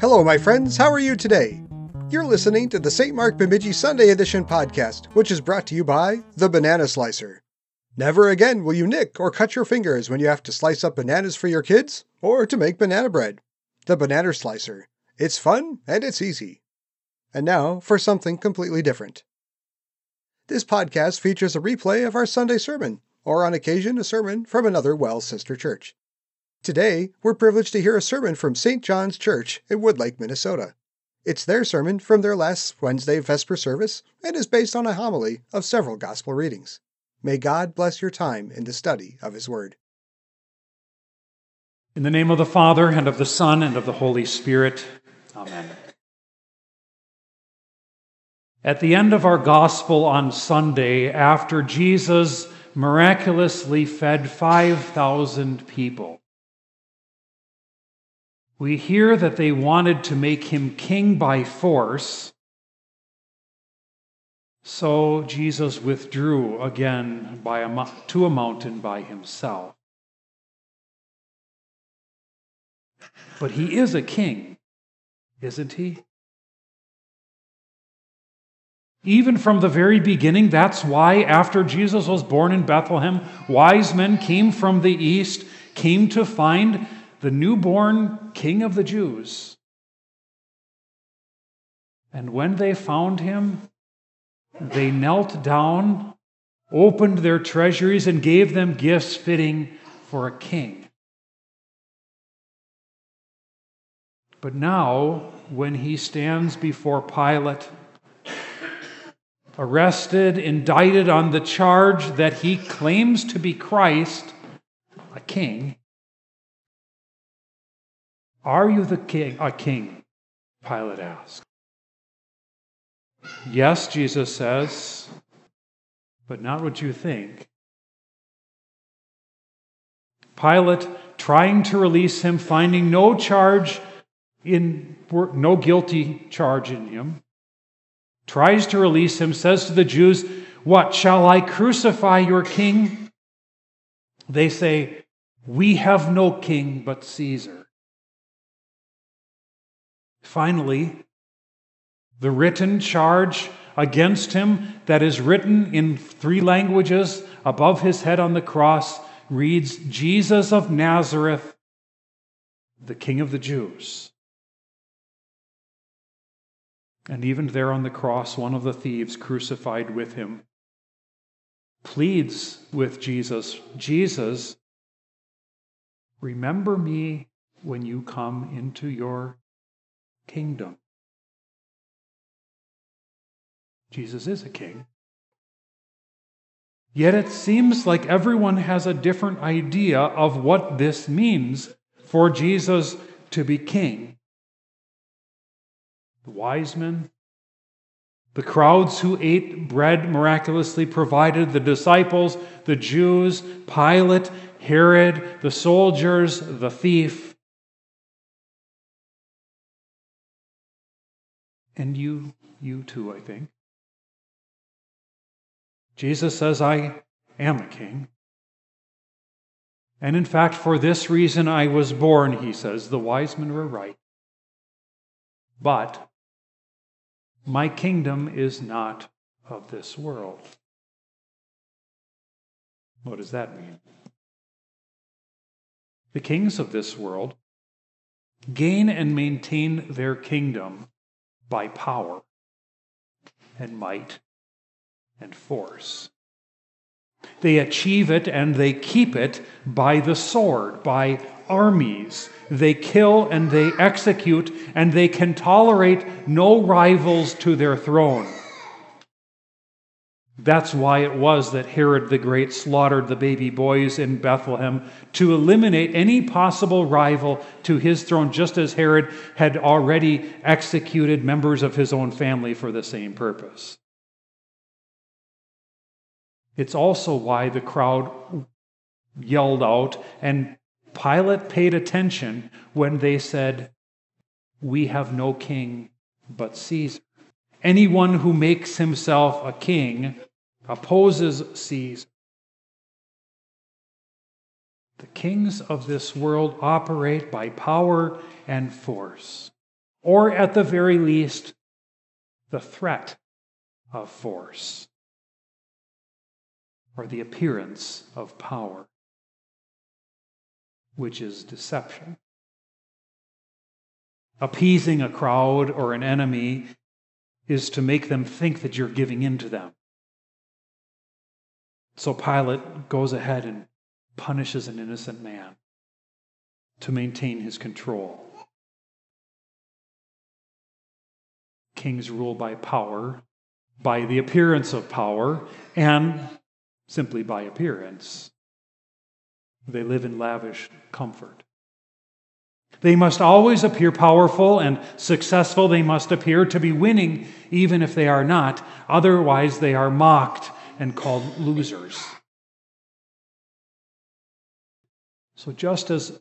Hello, my friends. How are you today? You're listening to the St. Mark Bemidji Sunday Edition podcast, which is brought to you by The Banana Slicer. Never again will you nick or cut your fingers when you have to slice up bananas for your kids or to make banana bread. The Banana Slicer. It's fun and it's easy. And now for something completely different. This podcast features a replay of our Sunday sermon, or on occasion a sermon from another Wells Sister Church. Today, we're privileged to hear a sermon from St. John's Church in Wood Lake, Minnesota. It's their sermon from their last Wednesday Vesper service and is based on a homily of several gospel readings. May God bless your time in the study of His Word. In the name of the Father, and of the Son, and of the Holy Spirit. Amen. At the end of our gospel on Sunday, after Jesus miraculously fed 5,000 people, we hear that they wanted to make him king by force, so Jesus withdrew again to a mountain by himself. But he is a king, isn't he? Even from the very beginning, that's why after Jesus was born in Bethlehem, wise men came from the east, came to find the newborn King of the Jews. And when they found him, they knelt down, opened their treasuries, and gave them gifts fitting for a king. But now, when he stands before Pilate, arrested, indicted on the charge that he claims to be Christ, a king, "Are you the king, a king?" Pilate asked. "Yes," Jesus says, "but not what you think." Pilate, trying to release him, finding no guilty charge in him, tries to release him, says to the Jews, "What, shall I crucify your king?" They say, "We have no king but Caesar." Finally, the written charge against him that is written in 3 languages above his head on the cross reads, "Jesus of Nazareth, the King of the Jews." And even there on the cross, one of the thieves crucified with him pleads with Jesus, "Jesus, remember me when you come into your kingdom." Jesus is a king. Yet it seems like everyone has a different idea of what this means for Jesus to be king. The wise men, the crowds who ate bread miraculously provided, the disciples, the Jews, Pilate, Herod, the soldiers, the thief. And you too, I think. Jesus says, "I am a king. And in fact, for this reason I was born," he says. The wise men were right. But my kingdom is not of this world. What does that mean? The kings of this world gain and maintain their kingdom by power and might and force. They achieve it and they keep it by the sword, by armies. They kill and they execute, and they can tolerate no rivals to their throne. That's why it was that Herod the Great slaughtered the baby boys in Bethlehem, to eliminate any possible rival to his throne, just as Herod had already executed members of his own family for the same purpose. It's also why the crowd yelled out, and Pilate paid attention when they said, "We have no king but Caesar." Anyone who makes himself a king opposes Caesar. The kings of this world operate by power and force, or at the very least, the threat of force, or the appearance of power, which is deception. Appeasing a crowd or an enemy is to make them think that you're giving in to them. So Pilate goes ahead and punishes an innocent man to maintain his control. Kings rule by power, by the appearance of power, and simply by appearance. They live in lavish comfort. They must always appear powerful and successful. They must appear to be winning, even if they are not. Otherwise, they are mocked and called losers. So just as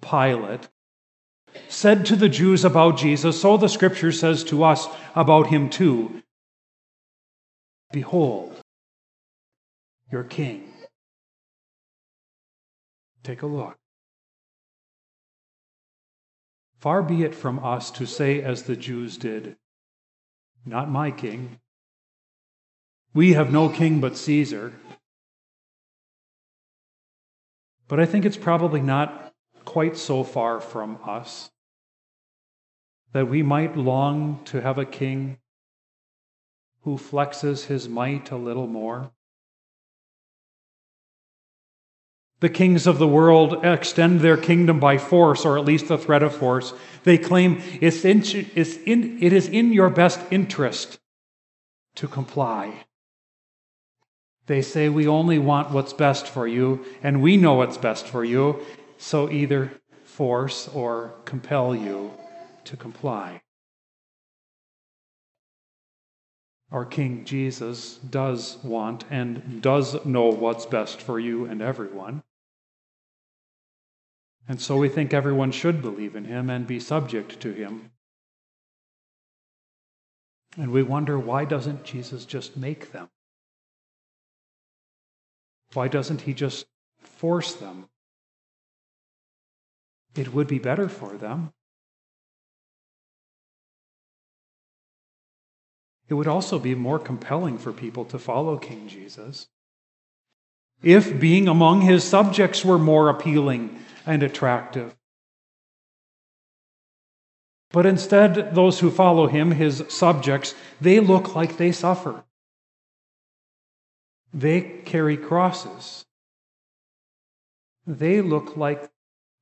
Pilate said to the Jews about Jesus, so the Scripture says to us about him too. Behold, your king. Take a look. Far be it from us to say as the Jews did, not my king. We have no king but Caesar. But I think it's probably not quite so far from us that we might long to have a king who flexes his might a little more. The kings of the world extend their kingdom by force, or at least the threat of force. They claim it is in your best interest to comply. They say, we only want what's best for you, and we know what's best for you, so either force or compel you to comply. Our King Jesus does want and does know what's best for you and everyone. And so we think everyone should believe in him and be subject to him. And we wonder, why doesn't Jesus just make them? Why doesn't he just force them? It would be better for them. It would also be more compelling for people to follow King Jesus if being among his subjects were more appealing and attractive. But instead, those who follow him, his subjects, they look like they suffer. They carry crosses. They look like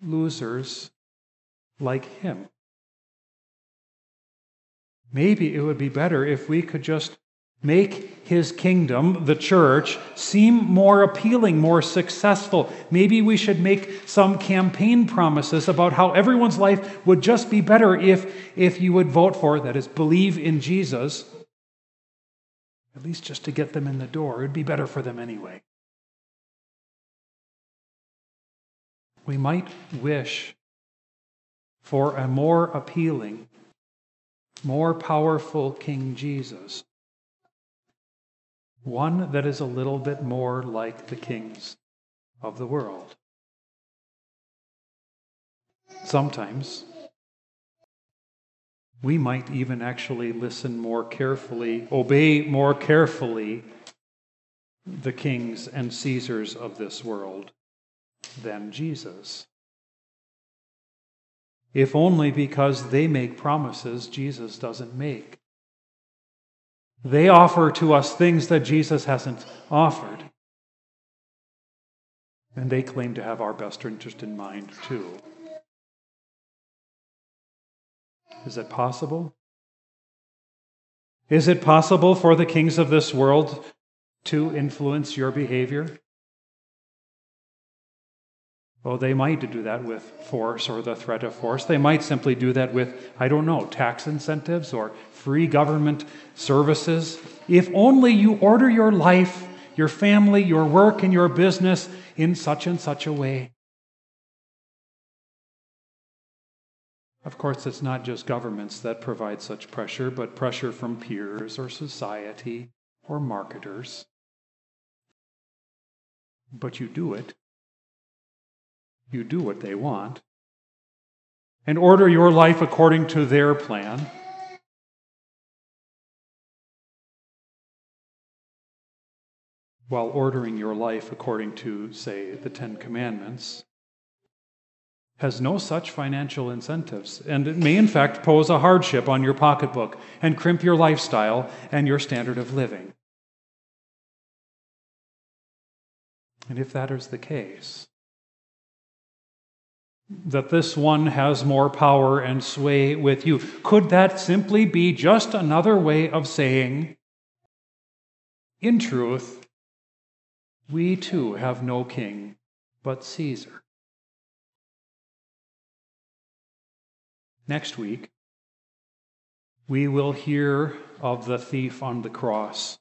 losers like him. Maybe it would be better if we could just make his kingdom, the church, seem more appealing, more successful. Maybe we should make some campaign promises about how everyone's life would just be better if you would vote for, that is, believe in Jesus. At least just to get them in the door. It would be better for them anyway. We might wish for a more appealing, more powerful King Jesus. One that is a little bit more like the kings of the world. Sometimes we might even actually listen more carefully, obey more carefully the kings and Caesars of this world than Jesus. If only because they make promises Jesus doesn't make. They offer to us things that Jesus hasn't offered. And they claim to have our best interest in mind, too. Is it possible? Is it possible for the kings of this world to influence your behavior? Well, they might do that with force or the threat of force. They might simply do that with, I don't know, tax incentives or free government services. If only you order your life, your family, your work, and your business in such and such a way. Of course, it's not just governments that provide such pressure, but pressure from peers or society or marketers. But you do it. You do what they want and order your life according to their plan. While ordering your life according to, say, the Ten Commandments, has no such financial incentives, and it may in fact pose a hardship on your pocketbook and crimp your lifestyle and your standard of living. And if that is the case, that this one has more power and sway with you, could that simply be just another way of saying, in truth, we too have no king but Caesar? Next week, we will hear of the thief on the cross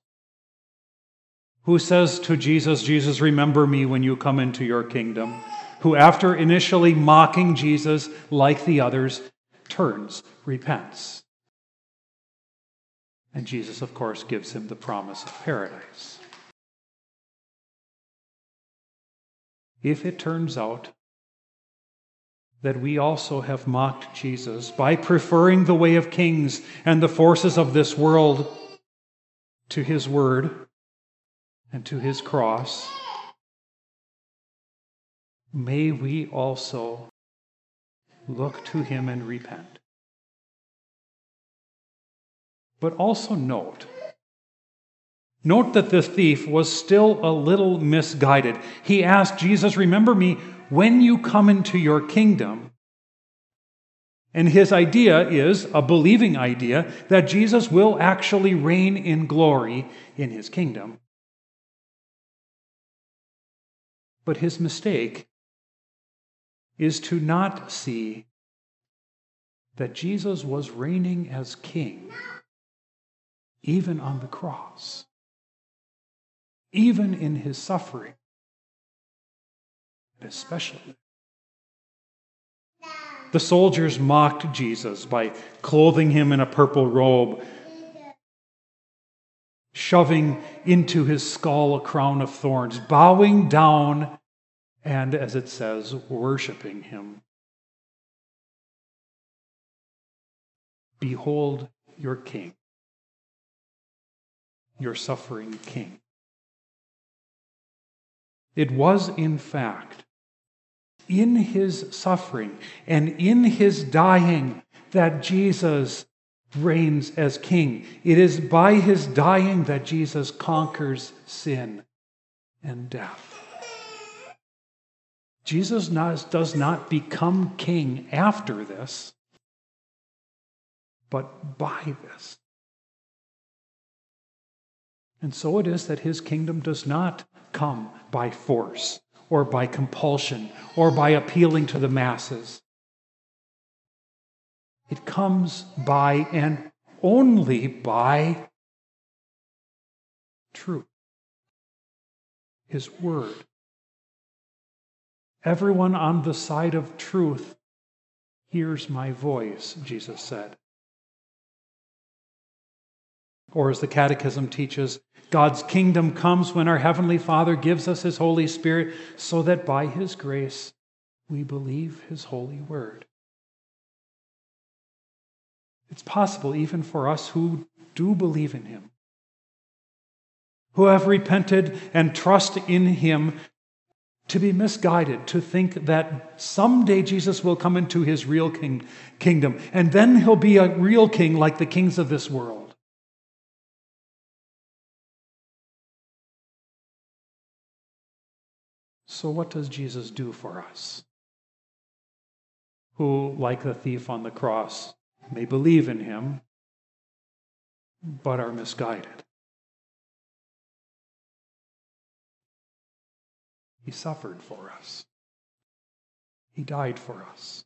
who says to Jesus, "Jesus, remember me when you come into your kingdom," who, after initially mocking Jesus like the others, turns, repents. And Jesus, of course, gives him the promise of paradise. If it turns out that we also have mocked Jesus by preferring the way of kings and the forces of this world to his word and to his cross, may we also look to him and repent. But also note that the thief was still a little misguided. He asked Jesus, "Remember me when you come into your kingdom." And his idea is, a believing idea, that Jesus will actually reign in glory in his kingdom. But his mistake is to not see that Jesus was reigning as king, even on the cross, even in his suffering, and especially. The soldiers mocked Jesus by clothing him in a purple robe, shoving into his skull a crown of thorns, bowing down, and, as it says, worshiping him. Behold your king, your suffering king. It was, in fact, in his suffering and in his dying that Jesus reigns as king. It is by his dying that Jesus conquers sin and death. Jesus does not become king after this, but by this. And so it is that his kingdom does not come by force or by compulsion or by appealing to the masses. It comes by and only by truth, his word. "Everyone on the side of truth hears my voice," Jesus said. Or, as the Catechism teaches, God's kingdom comes when our Heavenly Father gives us his Holy Spirit so that by his grace we believe his holy word. It's possible even for us who do believe in him, who have repented and trust in him, to be misguided, to think that someday Jesus will come into his real kingdom, and then he'll be a real king like the kings of this world. So what does Jesus do for us, who, like the thief on the cross, may believe in him, but are misguided? He suffered for us. He died for us.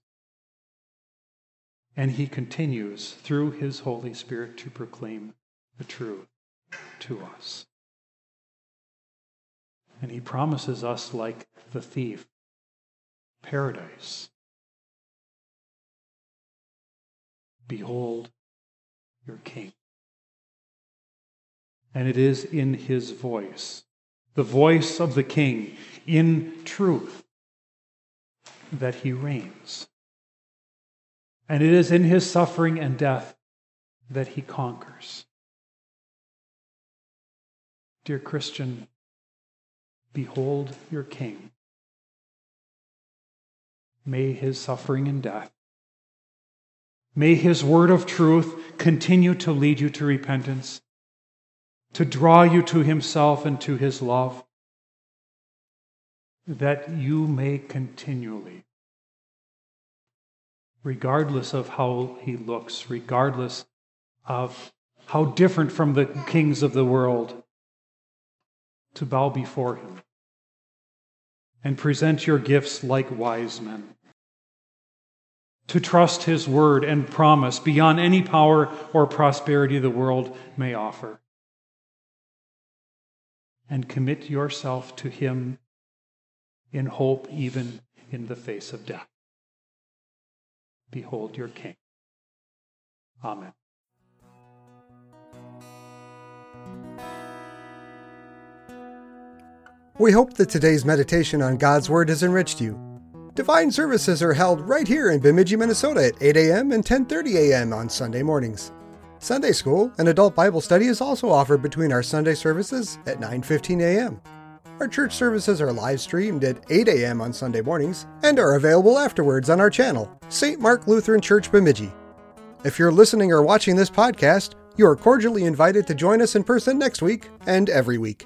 And he continues through his Holy Spirit to proclaim the truth to us. And he promises us, like the thief, paradise. Behold your king. And it is in his voice, the voice of the king, in truth, that he reigns. And it is in his suffering and death that he conquers. Dear Christian, behold your king. May his suffering and death, may his word of truth continue to lead you to repentance, to draw you to himself and to his love, that you may continually, regardless of how he looks, regardless of how different from the kings of the world, to bow before him and present your gifts like wise men, to trust his word and promise beyond any power or prosperity the world may offer, and commit yourself to him in hope even in the face of death. Behold your King. Amen. We hope that today's meditation on God's Word has enriched you. Divine services are held right here in Bemidji, Minnesota at 8 a.m. and 10:30 a.m. on Sunday mornings. Sunday School and Adult Bible Study is also offered between our Sunday services at 9:15 a.m. Our church services are live streamed at 8 a.m. on Sunday mornings and are available afterwards on our channel, St. Mark Lutheran Church Bemidji. If you're listening or watching this podcast, you are cordially invited to join us in person next week and every week.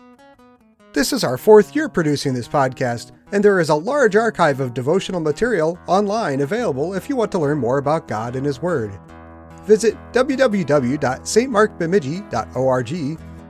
This is our 4th year producing this podcast, and there is a large archive of devotional material online available if you want to learn more about God and His Word. Visit www.stmarkbemidji.org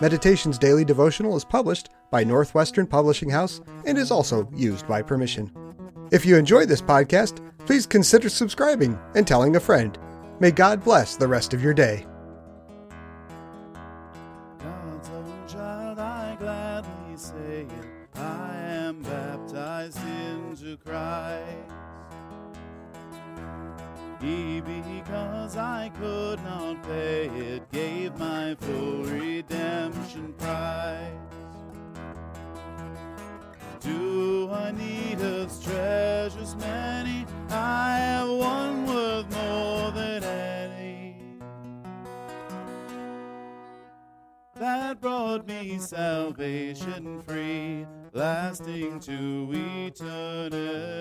Meditation's Daily Devotional is published by Northwestern Publishing House and is also used by permission. If you enjoyed this podcast, please consider subscribing and telling a friend. May God bless the rest of your day. God's own child, I gladly say it. I am baptized into Christ. He, because I could not pay it, gave my full redemption price. Do I need of treasures many? I have one worth more than any. That brought me salvation free, lasting to eternity.